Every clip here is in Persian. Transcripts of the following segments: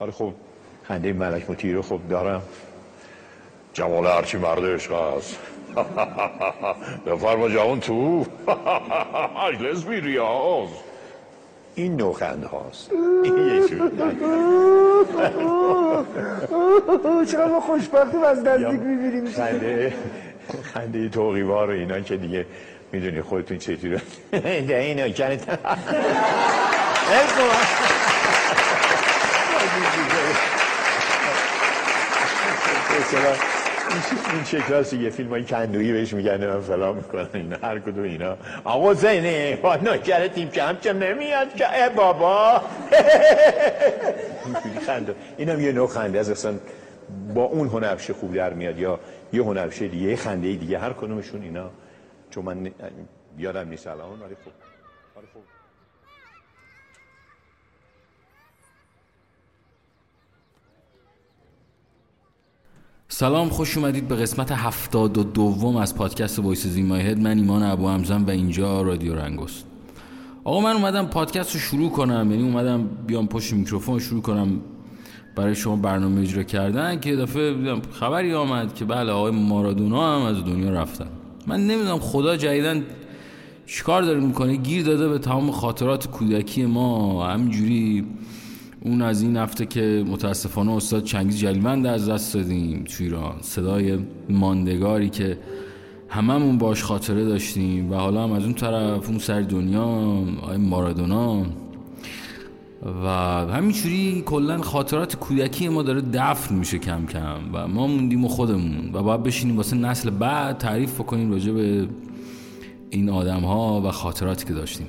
آره خب خنده ملک مطیعی رو خب دارم. جمال هرچی مرد عشق هست. بفرما جوان تو اجلس بی ریاض. این نوع خنده هاست. چرا ما خوشبختی از نزدیک میبینیم. خنده توقیوار و اینا که دیگه میدونی خودتون چطوره. ده اینا کنید. این شکل هست یه فیلم هایی کندویی بهش میگنه و فلا میکنن هر کدوم اینا آقا زینه با نوکر تیم کم کم نمیاد که ای بابا این هم یه نوع خنده از اصلا با اون هنرپیشه خوب در میاد یا یه هنرپیشه دیگه یه خنده دیگه هر کدومشون اینا چون من یادم نیست الان ولی خب سلام، خوش اومدید به قسمت 72 از پادکست وایسز این مای هد. من ایمان ابوحمزه‌ام و اینجا رادیو رنگوست. آقا من اومدم پادکست رو شروع کنم، یعنی اومدم بیام پشت میکروفون شروع کنم برای شما برنامه اجرا کردن که دفعه خبری آمد که بله آقای مارادونا هم از دنیا رفتن. من نمیدونم خدا جدیدن چیکار داره میکنه، گیر داده به تمام خاطرات کودکی ما. همینجوری اون از این هفته که متاسفانه استاد چنگیز جلیلوند از دست دادیم تو ایران، صدای ماندگاری که هممون باش خاطره داشتیم و حالا هم از اون طرف اون سر دنیا آقای مارادونا و همینجوری کلا خاطرات کودکی ما داره دفن میشه کم کم و ما موندیم و خودمون و باید بشینیم واسه نسل بعد تعریف بکنیم راجع به این آدم ها و خاطراتی که داشتیم.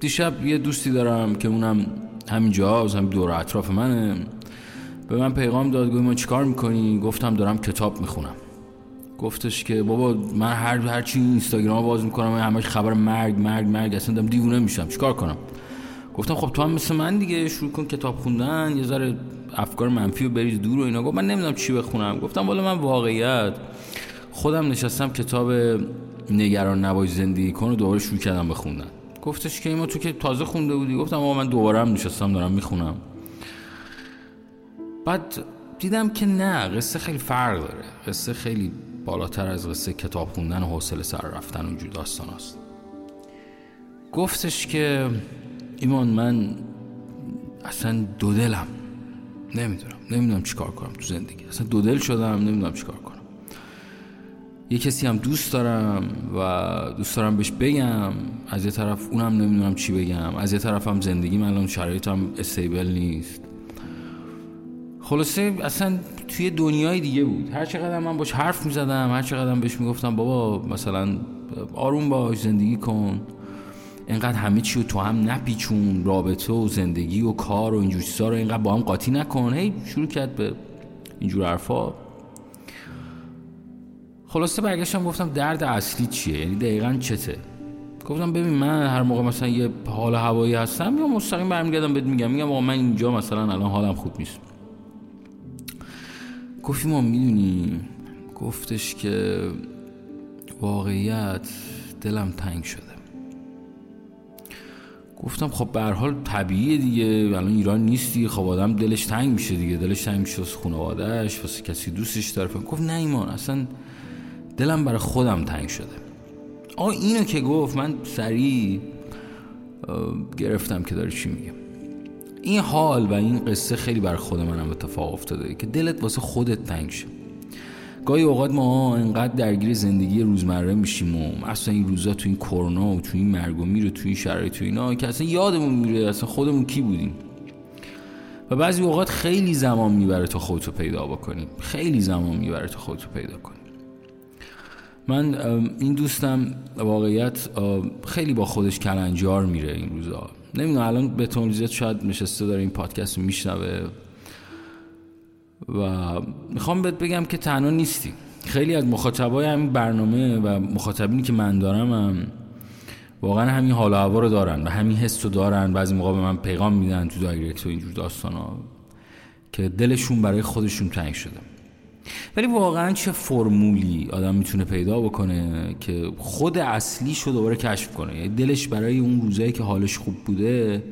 دیشب یه دوستی دارم که اونم همینجا هم دور اطراف منه، به من پیغام داد گفت ما چیکار میکنی؟ گفتم دارم کتاب میخونم. گفتش که بابا من هرچی اینستاگرام باز میکنم همش خبر مرگ اصلا دارم دیوونه میشم، چیکار کنم؟ گفتم خب تو هم مثل من دیگه شروع کن کتاب خوندن، یه ذره افکار منفی رو بریز دور و اینا. گفت من نمیدونم چی بخونم. گفتم والا من واقعیت خودم نشستم کتاب نگران نباش زندگی کن رو دوباره شروع کردم بخوندن. گفتش که ایما تو که تازه خونده بودی؟ گفتم آقا من دوباره هم نشستم دارم میخونم. بعد دیدم که نه، قصه خیلی فرق داره، قصه خیلی بالاتر از قصه کتاب خوندن و حوصله سر رفتن اونجور داستان هست. گفتش که ایمان من اصلا دو دلم، نمیدونم چی کار کنم تو زندگی، اصلا دو دل شدم، نمیدونم چی کار کنم. یه کسی هم دوست دارم و دوست دارم بهش بگم، از یه طرف اونم نمیدونم چی بگم، از یه طرف هم زندگیم الان شرایطم استیبل نیست. خلاصه اصلا توی دنیای دیگه بود. هر چقدر من باش حرف میزدم، هر چقدر بهش میگفتم بابا مثلا آروم باش، زندگی کن، اینقدر همه چی رو تو هم نپیچون، رابطه و زندگی و کار و اینجور چیزا رو اینقدر با هم قاطی نکن، هی شروع کرد به اینجور حرفا. خلاصه برگشتم گفتم درد اصلی چیه، یعنی دقیقاً چته؟ گفتم ببین من هر موقع مثلا یه حال هوایی هستم یا مستقیم برمیگردم بهت میگم آقا من اینجا مثلا الان حالم خوب نیست. گفت ما میدونی، گفتش که واقعیت دلم تنگ شده. گفتم خب به هر حال طبیعیه دیگه، الان ایران نیستی، خب آدم دلش تنگ میشه دیگه، دلش تنگ میشه واسه خانواده‌اش، واسه کسی دوستش داره. گفت نه ایمان اصلا دلم برای خودم تنگ شده. آقا اینو که گفت من سریع گرفتم که داره چی میگه. این حال و این قصه خیلی برای خود منم اتفاق افتاده که دلت واسه خودت تنگ شه. گاهی اوقات ما انقدر درگیر زندگی روزمره میشیم و اصلا این روزا تو این کرونا و تو این مرگ و میر و تو این شرایط تو اینا که اصلا یادمون میره اصلا خودمون کی بودیم. و بعضی اوقات خیلی زمان میبره تا خودتو پیدا بکنی، خیلی زمان میبره تا خودتو پیدا کنی. من این دوستم واقعیت خیلی با خودش کلنجار میره این روزا. نمیدونم الان به تملیزت شاید نشسته داره این پادکست رو میشنوه و میخوام بهت بگم که تنها نیستی. خیلی از مخاطبای همین برنامه و مخاطبینی که من دارم هم واقعا همین حال و هوا رو دارن و همین حس رو دارن. بعضی موقع به من پیغام میدن تو دایرکت و اینجور داستان ها که دلشون برای خودشون تنگ شده. ولی واقعا چه فرمولی آدم میتونه پیدا بکنه که خود اصلیش رو دوباره کشف کنه، یعنی دلش برای اون روزایی که حالش خوب بوده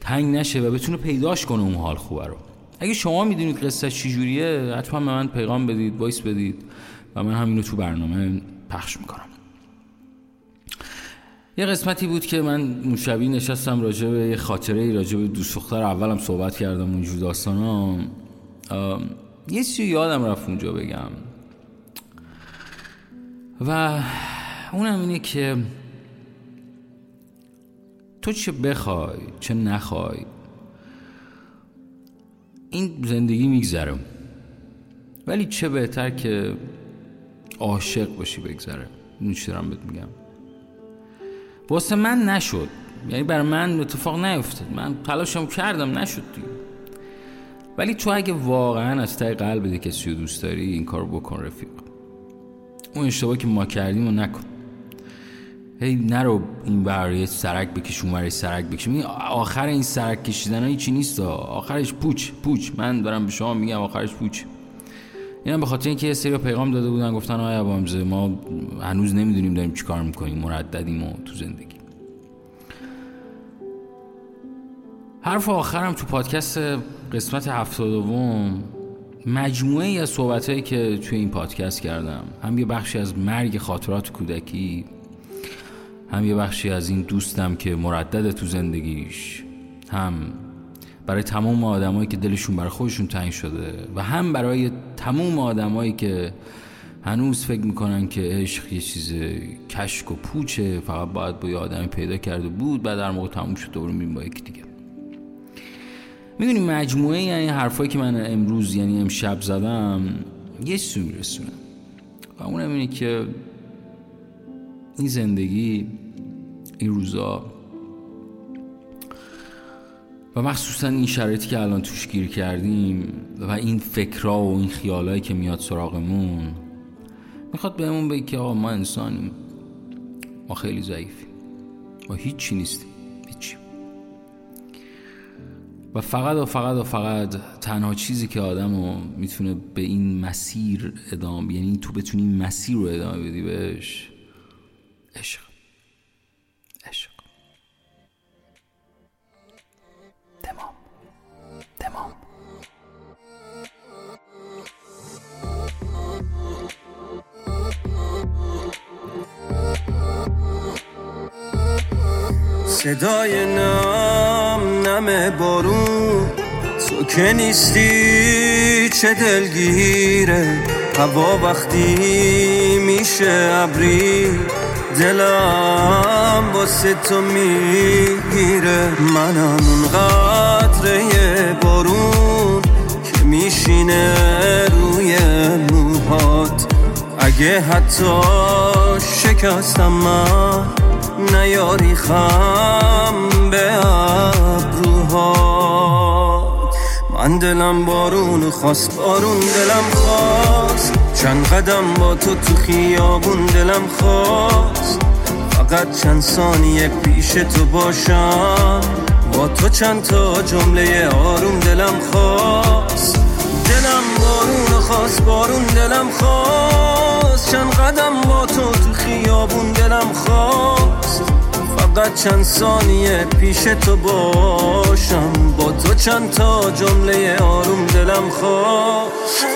تنگ نشه و بتونه پیداش کنه اون حال خوبه رو. اگه شما میدونید قصه چجوریه حتما به من پیغام بدید، وایس بدید و من همینو تو برنامه پخش میکنم. یه قسمتی بود که من موشبی نشستم راجع به یه خاطره‌ای راجع به دوست دختر اولم صحبت کردم، اونجور داستانا. یه چیزی یادم رفت اونجا بگم و اونم اینه که تو چه بخوای چه نخوای این زندگی میگذره، ولی چه بهتر که عاشق باشی بگذره. این چی دارم بهت میگم؟ واسه من نشد، یعنی برای من اتفاق نیفتاد، من تلاشم کردم نشد دیگه. ولی تو اگه واقعا از ته قلبت کسی رو دوست داری این کارو بکن رفیق. اون اشتباهی که ما کردیم رو نکن، هی نرو این برای سرک بکش اون برای سرک بکش. آخر این سرک کشیدن ها چی نیست، آخرش پوچ. من دارم به شما میگم آخرش پوچ. اینم به خاطر اینکه یه سری پیغام داده بودن گفتن آقای ابامزه ما هنوز نمیدونیم داریم چی کار میکنیم، مرددیم و تو زندگی. حرف آخرم تو پادکست قسمت 72 مجموعه ای از صحبتایی که توی این پادکست کردم، هم یه بخشی از مرگ خاطرات کودکی، هم یه بخشی از این دوستم که مردد تو زندگیش، هم برای تمام آدمایی که دلشون برای خودشون تنگ شده و هم برای تمام آدمایی که هنوز فکر میکنن که عشق یه چیز کشک و پوچه، فقط باید با یه آدمی پیدا کرده بود بعد در موقع تموم شد دور میریم با یکی دیگه. میدونی مجموعه یعنی حرفایی که من امروز یعنی امشب زدم یه چیزی میرسونم و اونم اینه که این زندگی این روزا و مخصوصا این شرایطی که الان توش گیر کردیم و این فکرها و این خیالایی که میاد سراغمون میخواد بهمون بگه که آقا ما انسانیم، ما خیلی ضعیفیم، ما هیچی نیستیم، هیچی. و فقط تنها چیزی که آدمو میتونه به این مسیر ادامه، یعنی تو بتونی مسیر رو ادامه بدی بهش، عشق. تمام. صدای نم بارون، تو که نیستی چه دلگیره، هوا وقتی میشه ابری، دلم واسه تو میگیره. منم اون قطره بارون که میشینه روی موهات، اگه حتی شکستم من نیاری خم به ابروهات. من دلم بارون خواست، بارون دلم خواست، چند قدم با تو تو خیابون دلم خواست، فقط چند ثانیه پیش تو باشم، با تو چند تا جمله آروم دلم خواست. دلم بارون خواست، بارون دلم خواست، چند قدم با تو تو خیابون دلم خواست، فقط چند ثانیه پیش تو باشم، با تو چند تا جمله آروم دلم خواست.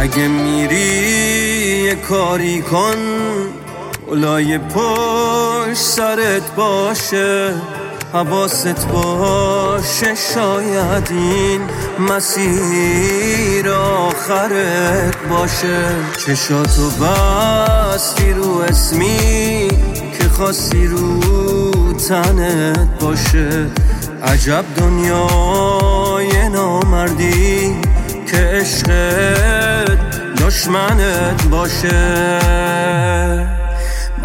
اگه میری کاری کن اولای پشت سرت باشه، حواست باشه شاید این مسیر آخرت باشه. چشاتو بستی رو اسمی که خواستی رو تنت باشه، عجب دنیای نامردی که عشقت دشمنت باشه.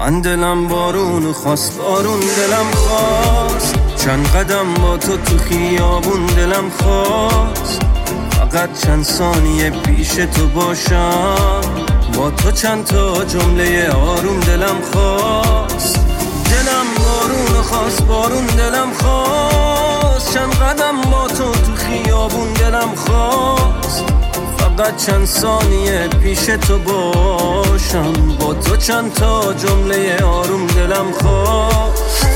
من دلم بارون خواست، بارون دلم خواست، چند قدم با تو خیابون دلم خواست، فقط چند ثانیه پیش تو باشم، با تو چند تا جمله آروم دلم خواست. دلم بارون خواست، بارون دلم خواست، چند قدم با تو خیابون دلم خواست، فقط چند ثانیه پیش تو باشم، با تو چند تا جمله آروم دلم خواست.